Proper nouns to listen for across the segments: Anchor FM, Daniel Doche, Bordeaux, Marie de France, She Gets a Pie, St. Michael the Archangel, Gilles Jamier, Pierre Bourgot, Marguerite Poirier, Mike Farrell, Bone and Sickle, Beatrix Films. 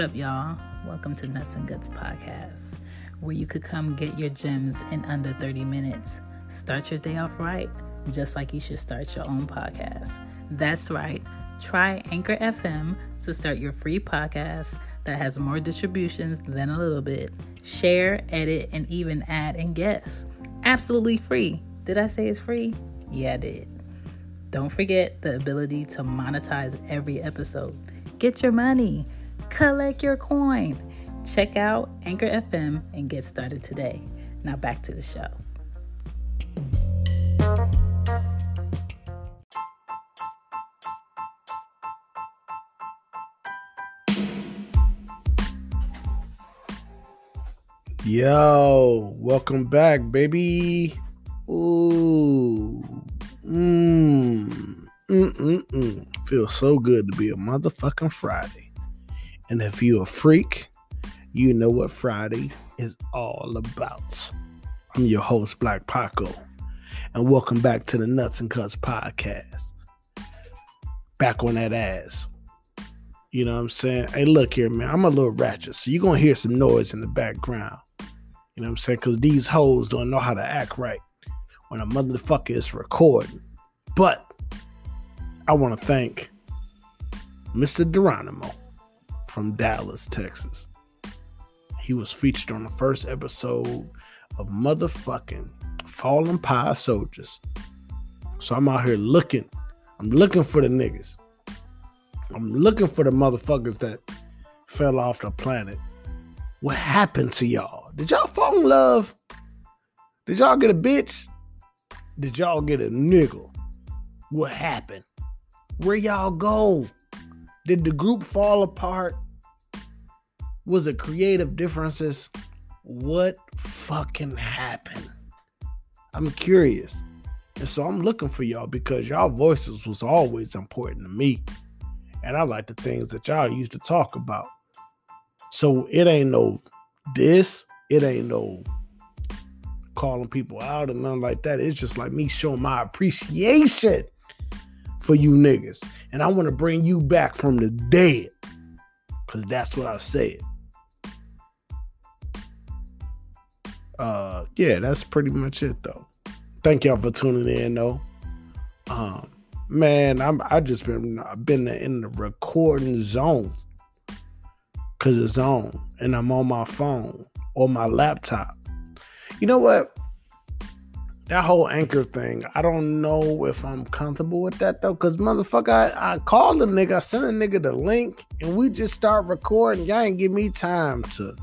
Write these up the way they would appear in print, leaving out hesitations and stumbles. What up, y'all? Welcome to Nuts and Guts Podcast, where you could come get your gems in under 30 minutes. Start your day off right, just like you should start your own podcast. That's right. Try Anchor FM to start your free podcast that has more distributions than a little bit. Share, edit, and even add and guess. Absolutely free. Did I say it's free? Yeah, I did. Don't forget the ability to monetize every episode. Get your money. Collect your coin. Check out Anchor FM and get started today. Now back to the show. Yo, welcome back, baby. Ooh. Feels so good to be a motherfucking Friday. And if you're a freak, you know what Friday is all about. I'm your host, Black Paco, and welcome back to the Nuts and Cuts Podcast. Back on that ass. You know what I'm saying? Hey, look here, man. I'm a little ratchet, so you're going to hear some noise in the background. You know what I'm saying? Because these hoes don't know how to act right when a motherfucker is recording. But I want to thank Mr. Geronimo from Dallas, Texas. He was featured on the first episode of motherfucking Fallen Pie Soldiers. So I'm out here looking. I'm looking for the niggas. I'm looking for the motherfuckers that fell off the planet. What happened to y'all? Did y'all fall in love? Did y'all get a bitch? Did y'all get a nigga? What happened? Where y'all go? Did the group fall apart? Was it creative differences? What fucking happened? I'm curious. And so I'm looking for y'all because y'all voices was always important to me. And I like the things that y'all used to talk about. So it ain't no this. It ain't no calling people out or nothing like that. It's just like me showing my appreciation for you niggas. And I want to bring you back from the dead. Because that's what I said. Yeah, that's pretty much it, though. Thank y'all for tuning in, though. Man, I've been in the recording zone. Because it's on. And I'm on my phone. Or my laptop. You know what? That whole Anchor thing, I don't know if I'm comfortable with that, though, because motherfucker, I called a nigga, I sent a nigga the link, and we just start recording. Y'all ain't give me time to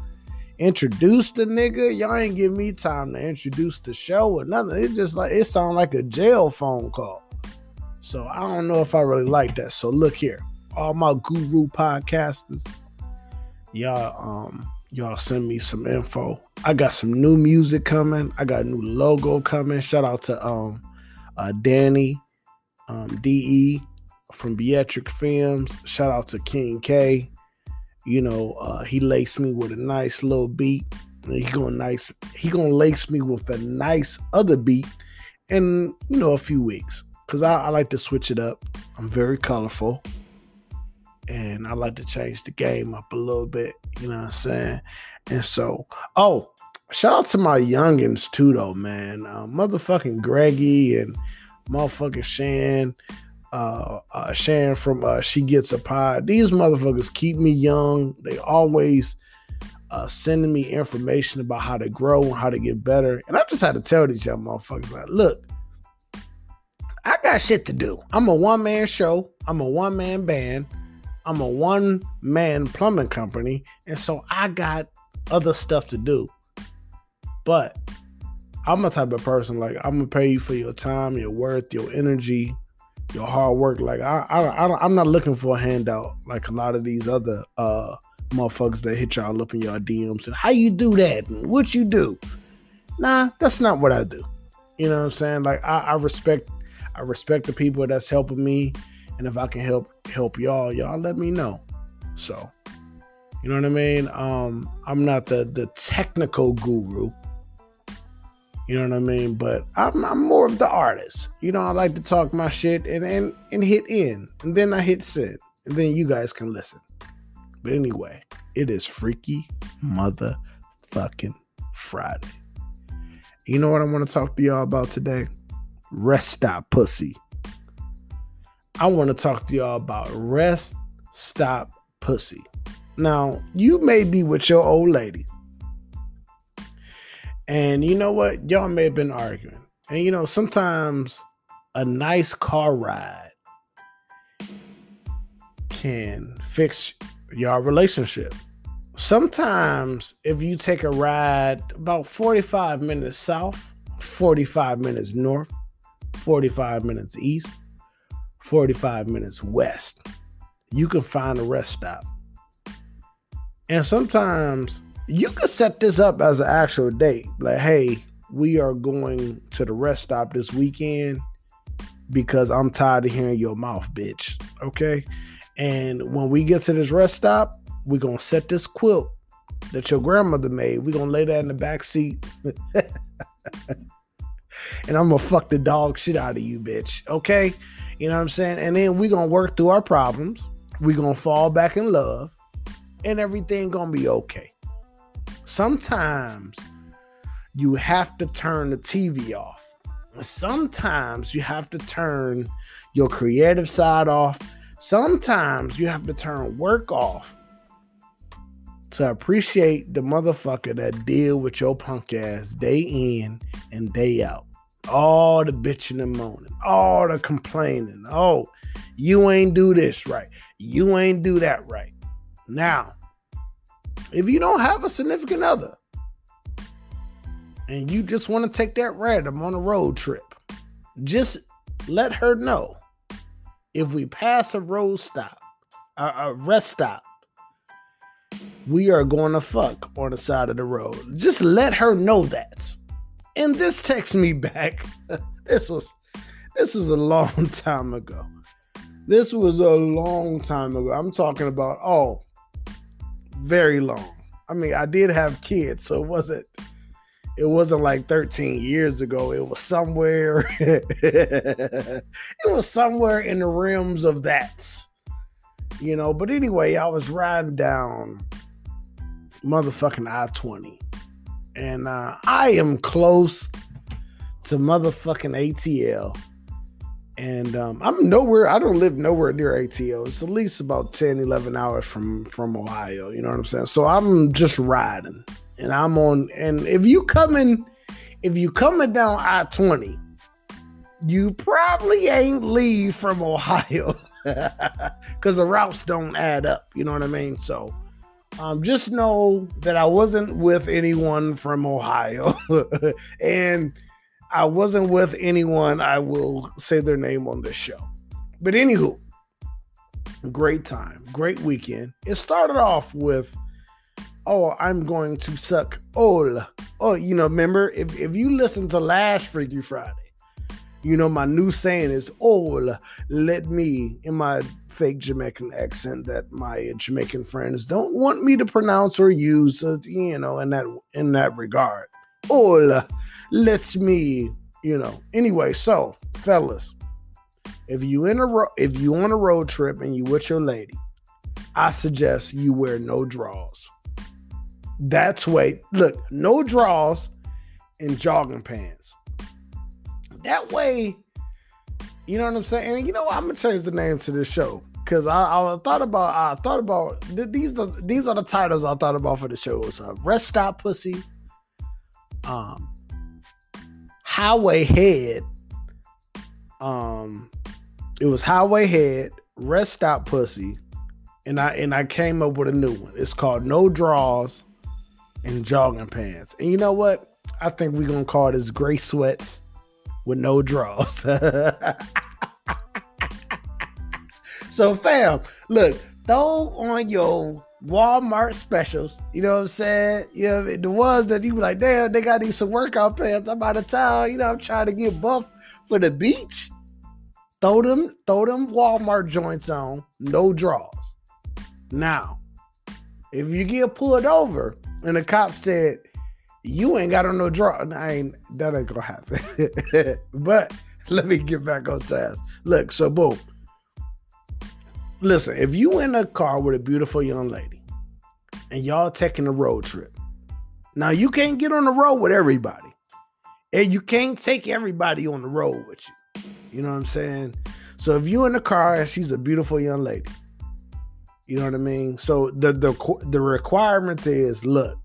introduce the nigga. Y'all ain't give me time to introduce the show or nothing. It's just like, it sounds like a jail phone call. So I don't know if I really like that. So look here, all my guru podcasters, y'all send me some info. I got some new music coming. I got a new logo coming. Shout out to Danny, DE from Beatrix Films. Shout out to King K. You know, he laced me with a nice little beat. He gonna lace me with a nice other beat in, you know, a few weeks. Cause I like to switch it up. I'm very colorful. And I like to change the game up a little bit. You know what I'm saying? And so, shout out to my youngins too, though, man. Motherfucking Greggy and motherfucking Shan. Shan from She Gets a Pie. These motherfuckers keep me young. They always sending me information about how to grow and how to get better. And I just had to tell these young motherfuckers, like, look, I got shit to do. I'm a one-man show. I'm a one-man band. I'm a one-man plumbing company, and so I got other stuff to do. But I'm a type of person, like, I'm going to pay you for your time, your worth, your energy, your hard work. Like, I'm not looking for a handout like a lot of these other motherfuckers that hit y'all up in y'all DMs and how you do that and what you do. Nah, that's not what I do. You know what I'm saying? Like, I respect the people that's helping me. And if I can help y'all let me know. So, you know what I mean? I'm not the technical guru. You know what I mean? But I'm more of the artist. You know, I like to talk my shit and hit in. And then I hit send. And then you guys can listen. But anyway, it is Freaky Motherfucking Friday. You know what I want to talk to y'all about today? Rest Stop Pussy. I want to talk to y'all about Rest Stop Pussy. Now, you may be with your old lady. And you know what? Y'all may have been arguing. And you know, sometimes a nice car ride can fix your relationship. Sometimes if you take a ride about 45 minutes south, 45 minutes north, 45 minutes east, 45 minutes west, you can find a rest stop. And sometimes you can set this up as an actual date. Like, hey, we are going to the rest stop this weekend because I'm tired of hearing your mouth, bitch. Okay? And when we get to this rest stop, we're going to set this quilt that your grandmother made. We're going to lay that in the back seat. And I'm going to fuck the dog shit out of you, bitch. Okay? You know what I'm saying? And then we're going to work through our problems. We're going to fall back in love. And everything going to be okay. Sometimes you have to turn the TV off. Sometimes you have to turn your creative side off. Sometimes you have to turn work off to appreciate the motherfucker that deal with your punk ass day in and day out. All the bitching and moaning, all the complaining. Oh, you ain't do this right. You ain't do that right. Now, if you don't have a significant other and you just want to take that random on a road trip, just let her know. If we pass a road stop, a rest stop, we are going to fuck on the side of the road. Just let her know that. And this text me back. This was a long time ago. I'm talking about, very long. I mean, I did have kids, so it wasn't like 13 years ago. It was somewhere. It was somewhere in the realms of that. You know, but anyway, I was riding down motherfucking I-20. And I am close to motherfucking ATL. And I'm nowhere. I don't live nowhere near ATL. It's at least about 10, 11 hours from Ohio. You know what I'm saying? So I'm just riding. And I'm on. And if you coming down I-20, you probably ain't leave from Ohio because the routes don't add up. You know what I mean? So just know that I wasn't with anyone from Ohio, and I wasn't with anyone. I will say their name on this show. But anywho, great time, great weekend. It started off with, I'm going to suck all. Oh, you know, remember, if you listen to last Freaky Friday, you know, my new saying is, let me, in my fake Jamaican accent that my Jamaican friends don't want me to pronounce or use, you know, in that regard. Let me, you know. Anyway, so, fellas, if you on a road trip and you with your lady, I suggest you wear no draws. That's way. Look, no draws and jogging pants. That way, you know what I'm saying? And you know what? I'm gonna change the name to this show because I thought about these are the titles I thought about for the show. It's Rest Stop Pussy, Highway Head. It was Highway Head, Rest Stop Pussy, and I came up with a new one. It's called No Draws and Jogging Pants. And you know what? I think we're going to call this Gray Sweats with No Draws. So, fam, look, throw on your Walmart specials. You know what I'm saying? You know, the ones that you be like, damn, they got these some workout pants. I'm out of town. You know, I'm trying to get buff for the beach. Throw them Walmart joints on. No draws. Now, if you get pulled over, and the cop said, you ain't got on no draw. And that ain't gonna happen. But let me get back on task. Look, so boom. Listen, if you in a car with a beautiful young lady and y'all taking a road trip, now you can't get on the road with everybody, and you can't take everybody on the road with you. You know what I'm saying? So if you in the car and she's a beautiful young lady, you know what I mean? So the requirement is, look,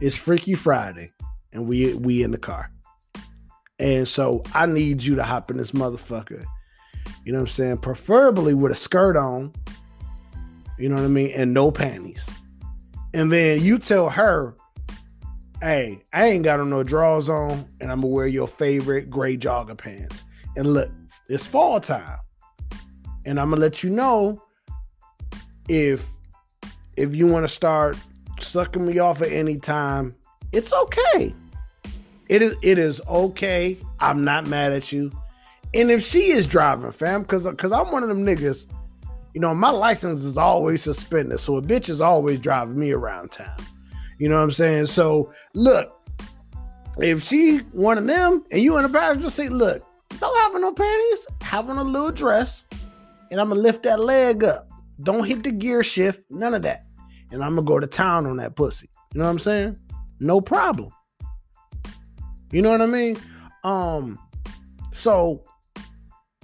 it's Freaky Friday and we in the car. And so I need you to hop in this motherfucker. You know what I'm saying? Preferably with a skirt on. You know what I mean? And no panties. And then you tell her, hey, I ain't got no drawers on and I'm going to wear your favorite gray jogger pants. And look, it's fall time. And I'm going to let you know if you want to start sucking me off at any time, it's okay. It is okay. I'm not mad at you. And if she is driving, fam, because I'm one of them niggas, you know, my license is always suspended. So a bitch is always driving me around town. You know what I'm saying? So, look, if she one of them and you in the passenger seat, look, don't have no panties. Have on a little dress. And I'm going to lift that leg up. Don't hit the gear shift. None of that. And I'm going to go to town on that pussy. You know what I'm saying? No problem. You know what I mean? So...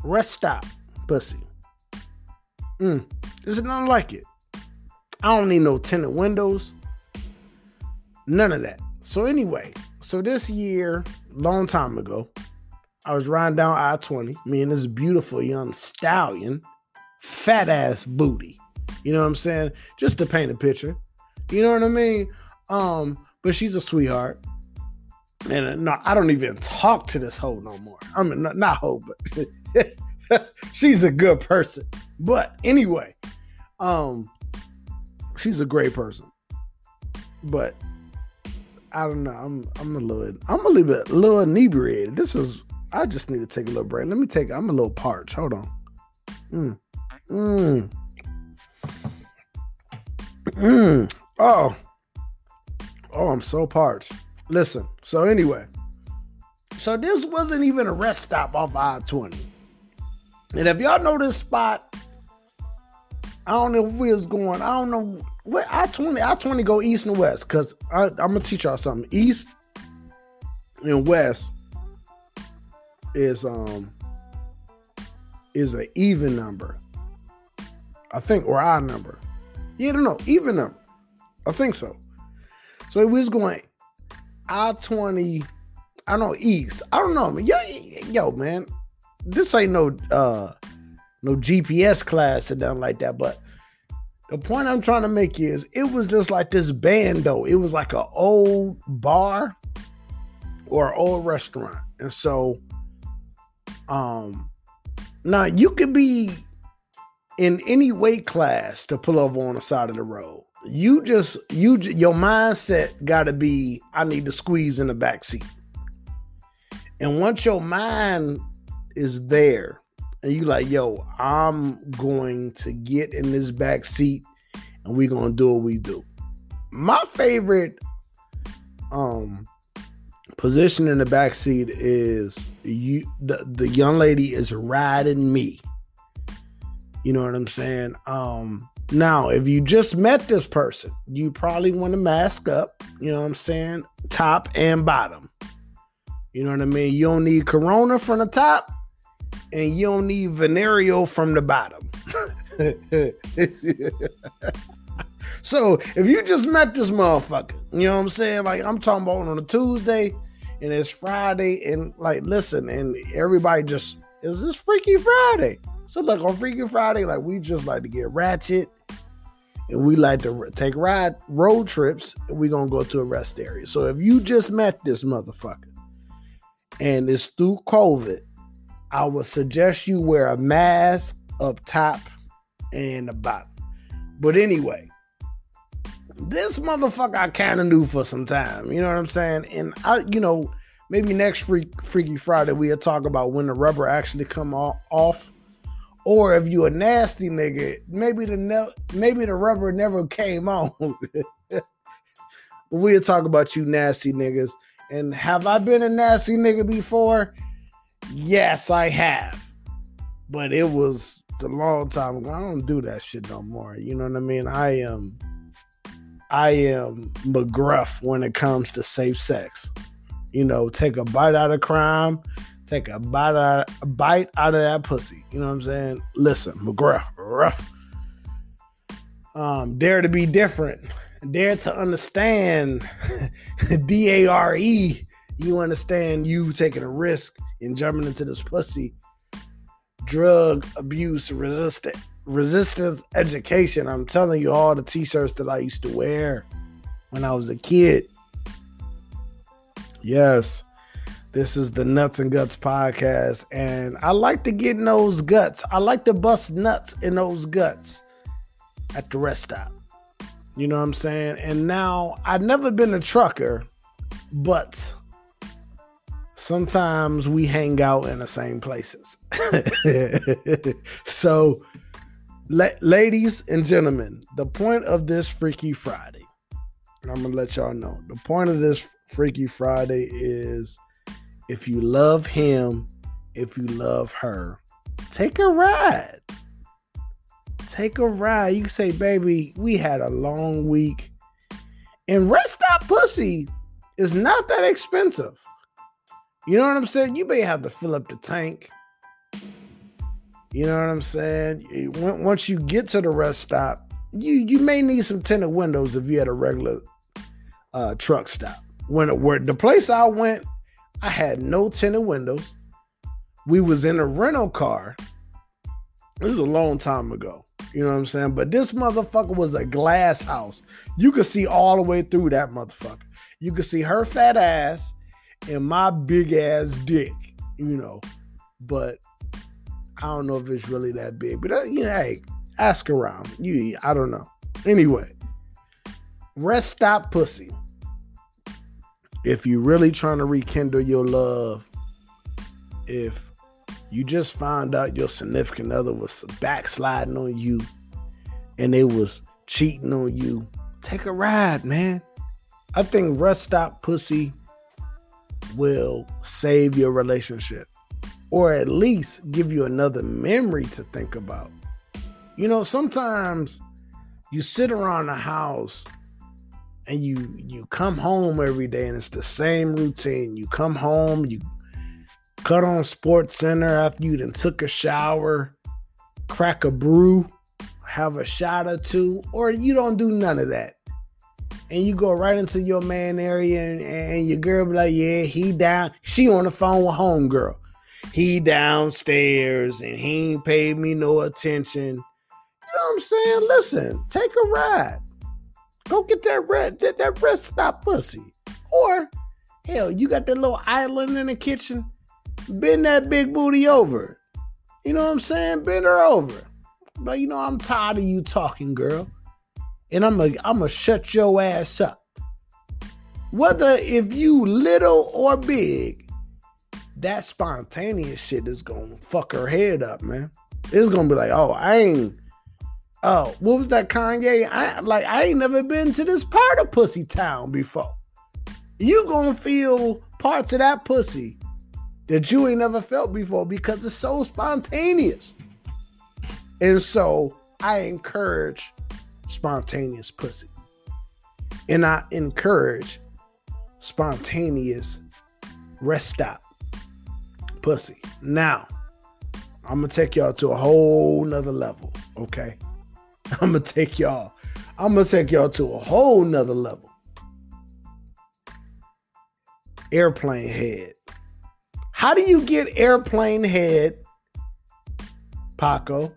rest stop, pussy. There's nothing like it. I don't need no tinted windows. None of that. So anyway, so this year, long time ago, I was riding down I-20. Me and this beautiful young stallion, fat ass booty. You know what I'm saying? Just to paint a picture. You know what I mean? But she's a sweetheart. And no, I don't even talk to this hoe no more. I mean, not hoe, but she's a good person. But anyway, she's a great person. But I don't know. I'm a little inebriated. I just need to take a little break. I'm a little parched. Hold on. Oh, I'm so parched. Listen, so anyway, so this wasn't even a rest stop off I-20. And if y'all know this spot, I don't know where it's going. I don't know what I-20 go east and west, because I'm going to teach y'all something. East and west is an even number, I think, or odd number. Yeah, I don't know, even number. I think so. So it was going I-20, I don't know, east. I don't know, man. Yo, man, this ain't no GPS class or nothing like that. But the point I'm trying to make is, it was just like this band, though. It was like an old bar or an old restaurant. And so, now you could be in any weight class to pull over on the side of the road. Your mindset gotta be, I need to squeeze in the back seat. And once your mind is there and you like, yo, I'm going to get in this back seat and we gonna do what we do. My favorite position in the back seat is the young lady is riding me. You know what I'm saying? Now, if you just met this person, you probably want to mask up, you know what I'm saying? Top and bottom. You know what I mean? You don't need corona from the top and you don't need venereal from the bottom. So if you just met this motherfucker, you know what I'm saying? Like, I'm talking about on a Tuesday and it's Friday and like, listen, and everybody just, is this Freaky Friday? So look, on Freaky Friday, like, we just like to get ratchet. And we like to take road trips, and we're going to go to a rest area. So if you just met this motherfucker, and it's through COVID, I would suggest you wear a mask up top and the bottom. But anyway, this motherfucker I kind of knew for some time. You know what I'm saying? And, maybe next Freaky Friday, we'll talk about when the rubber actually come off. Or if you a nasty nigga, maybe the rubber never came on. But we'll talk about you nasty niggas. And have I been a nasty nigga before? Yes, I have. But it was a long time ago. I don't do that shit no more. You know what I mean? I am McGruff when it comes to safe sex. You know, take a bite out of crime, take a bite out of that pussy. You know what I'm saying? Listen, McGruff, rough. Dare to be different. Dare to understand. D-A-R-E. You understand you taking a risk and jumping into this pussy. Drug abuse resistance education. I'm telling you, all the t-shirts that I used to wear when I was a kid. Yes, this is the Nuts and Guts podcast, and I like to get in those guts. I like to bust nuts in those guts at the rest stop. You know what I'm saying? And now, I've never been a trucker, but sometimes we hang out in the same places. So, ladies and gentlemen, the point of this Freaky Friday, and I'm going to let y'all know, the point of this Freaky Friday is, if you love him, if you love her, take a ride. Take a ride. You say, baby, we had a long week, and rest stop pussy is not that expensive. You know what I'm saying? You may have to fill up the tank. You know what I'm saying? Once you get to the rest stop, you may need some tinted windows if you had a regular truck stop. Where the place I went, I had no tinted windows. We was in a rental car. It was a long time ago. You know what I'm saying? But this motherfucker was a glass house. You could see all the way through that motherfucker. You could see her fat ass and my big ass dick, you know. But I don't know if it's really that big. But, you know, hey, ask around. I don't know. Anyway, rest stop pussy. If you're really trying to rekindle your love, if you just found out your significant other was backsliding on you and they was cheating on you, take a ride, man. I think rest stop pussy will save your relationship, or at least give you another memory to think about. You know, sometimes you sit around the house and you come home every day and it's the same routine. You come home, you cut on Sports Center after you done took a shower, crack a brew, have a shot or two, or you don't do none of that. And you go right into your man area and your girl be like, yeah, he down. She on the phone with homegirl. He downstairs and he ain't paid me no attention. You know what I'm saying? Listen, take a ride. Go get that rest stop pussy. Or, hell, you got that little island in the kitchen. Bend that big booty over. You know what I'm saying? Bend her over. But, you know, I'm tired of you talking, girl. And I'm a shut your ass up. Whether if you little or big, that spontaneous shit is going to fuck her head up, man. It's going to be like, what was that, Kanye? I ain't never been to this part of Pussy Town before. You gonna feel parts of that pussy that you ain't never felt before because it's so spontaneous. And so I encourage spontaneous pussy. And I encourage spontaneous rest stop pussy. Now, I'm gonna take y'all to a whole nother level, okay? I'm gonna take y'all to a whole nother level. Airplane head. How do you get airplane head, Paco?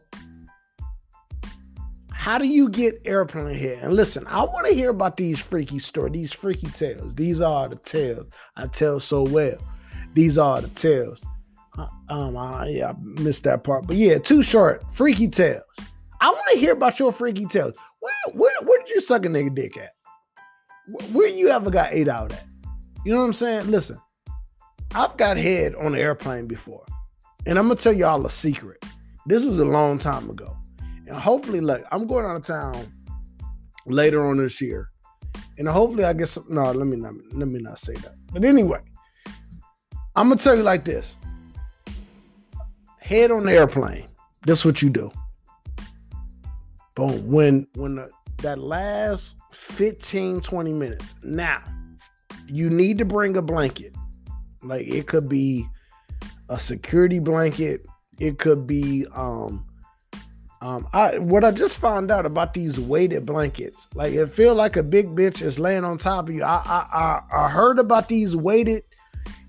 How do you get airplane head? And listen, I want to hear about these freaky stories, these freaky tales. These are the tales I tell so well. These are the tales. I missed that part, but yeah, Too Short, freaky tales. I want to hear about your freaky tales. Where did you suck a nigga dick at? Where you ever got ate out at? You know what I'm saying? Listen, I've got head on the airplane before. And I'm going to tell y'all a secret. This was a long time ago. And hopefully, look, I'm going out of town later on this year. And hopefully I get some... No, let me not say that. But anyway, I'm going to tell you like this. Head on the airplane. That's what you do. Boom. When that last 15, 20 minutes. Now, you need to bring a blanket. Like, it could be a security blanket. It could be what I just found out about these weighted blankets. Like, it feel like a big bitch is laying on top of you. I heard about these weighted.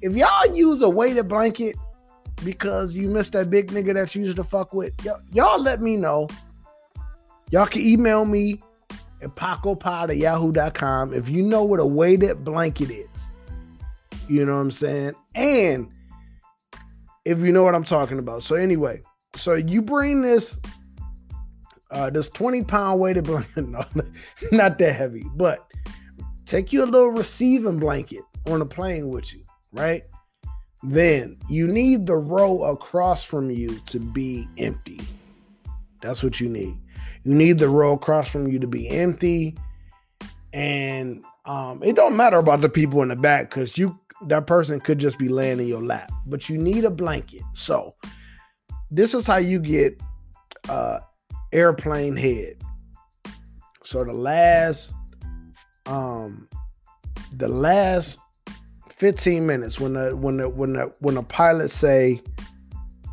If y'all use a weighted blanket because you missed that big nigga that you used to fuck with, y'all let me know. Y'all can email me at pacopod@yahoo.com if you know what a weighted blanket is. You know what I'm saying? And if you know what I'm talking about. So anyway, so you bring this... this 20-pound weighted blanket, no, not that heavy, but take you a little receiving blanket on a plane with you, right? Then you need the row across from you to be empty. That's what you need. You need the row across from you to be empty, and it don't matter about the people in the back because that person could just be laying in your lap, but you need a blanket. So this is how you get... airplane head. So the last 15 minutes when the pilot say,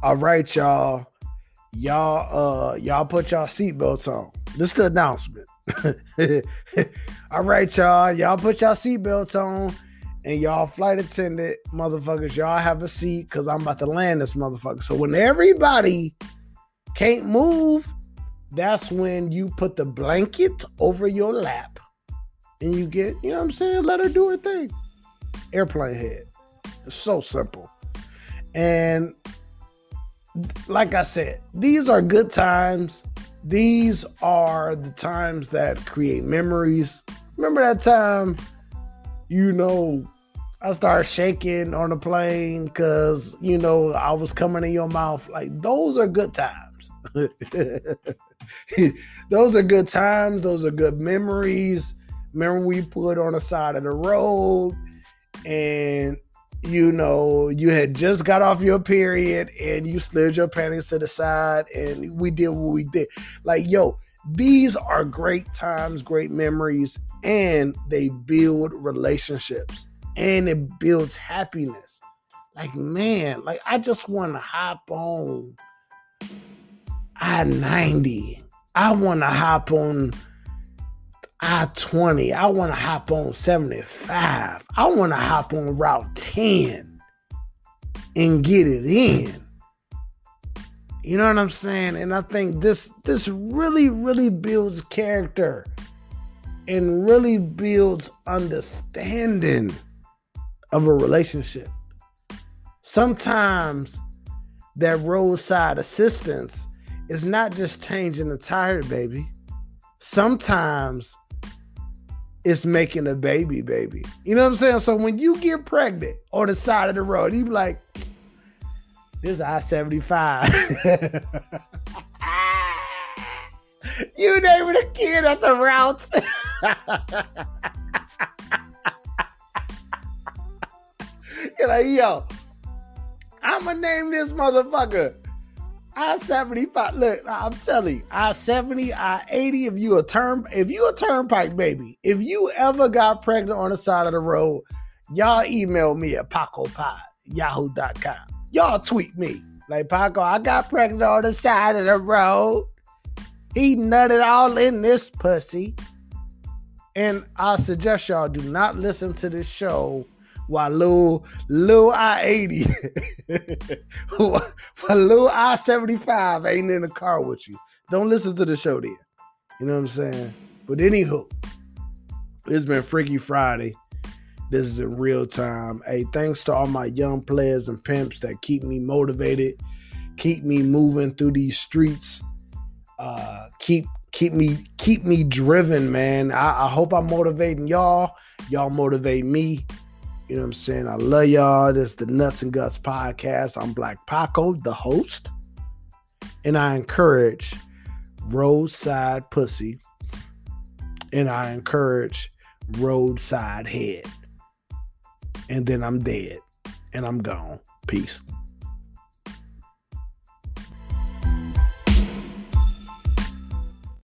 "All right, y'all put y'all seatbelts on." This is the announcement. All right, y'all put y'all seatbelts on, and y'all flight attendant motherfuckers, y'all have a seat because I'm about to land this motherfucker. So when everybody can't move, that's when you put the blanket over your lap and you get, you know what I'm saying? Let her do her thing. Airplane head. It's so simple. And like I said, these are good times. These are the times that create memories. Remember that time, you know, I started shaking on the plane because, you know, I was coming in your mouth. Like, those are good times. Those are good times. Those are good memories. Remember we put on the side of the road and, you know, you had just got off your period and you slid your panties to the side and we did what we did. Like, yo, these are great times, great memories, and they build relationships and it builds happiness. Like, man, like I just want to hop on I-90. I want to hop on I-20. I want to hop on 75. I want to hop on Route 10 and get it in. You know what I'm saying? And I think this really, really builds character and really builds understanding of a relationship. Sometimes that roadside assistance, it's not just changing the tire, baby. Sometimes it's making a baby, baby. You know what I'm saying? So when you get pregnant on the side of the road, you be like, this is I-75. You naming a kid at the routes. You're like, yo, I'm going to name this motherfucker I-75, look, I'm telling you, I-70, I-80, if you a turnpike, baby, if you ever got pregnant on the side of the road, y'all email me at pacopod@yahoo.com. Y'all tweet me. Like, Paco, I got pregnant on the side of the road. He nutted all in this pussy. And I suggest y'all do not listen to this show while Lil I-80, while Lil I-75 ain't in the car with you. Don't listen to the show there. You know what I'm saying? But anywho, it's been Freaky Friday. This is in real time. Hey, thanks to all my young players and pimps that keep me motivated, keep me moving through these streets, keep me driven, man. I hope I'm motivating y'all. Y'all motivate me. You know what I'm saying? I love y'all. This is the Nuts and Guts Podcast. I'm Black Paco, the host. And I encourage roadside pussy. And I encourage roadside head. And then I'm dead. And I'm gone. Peace.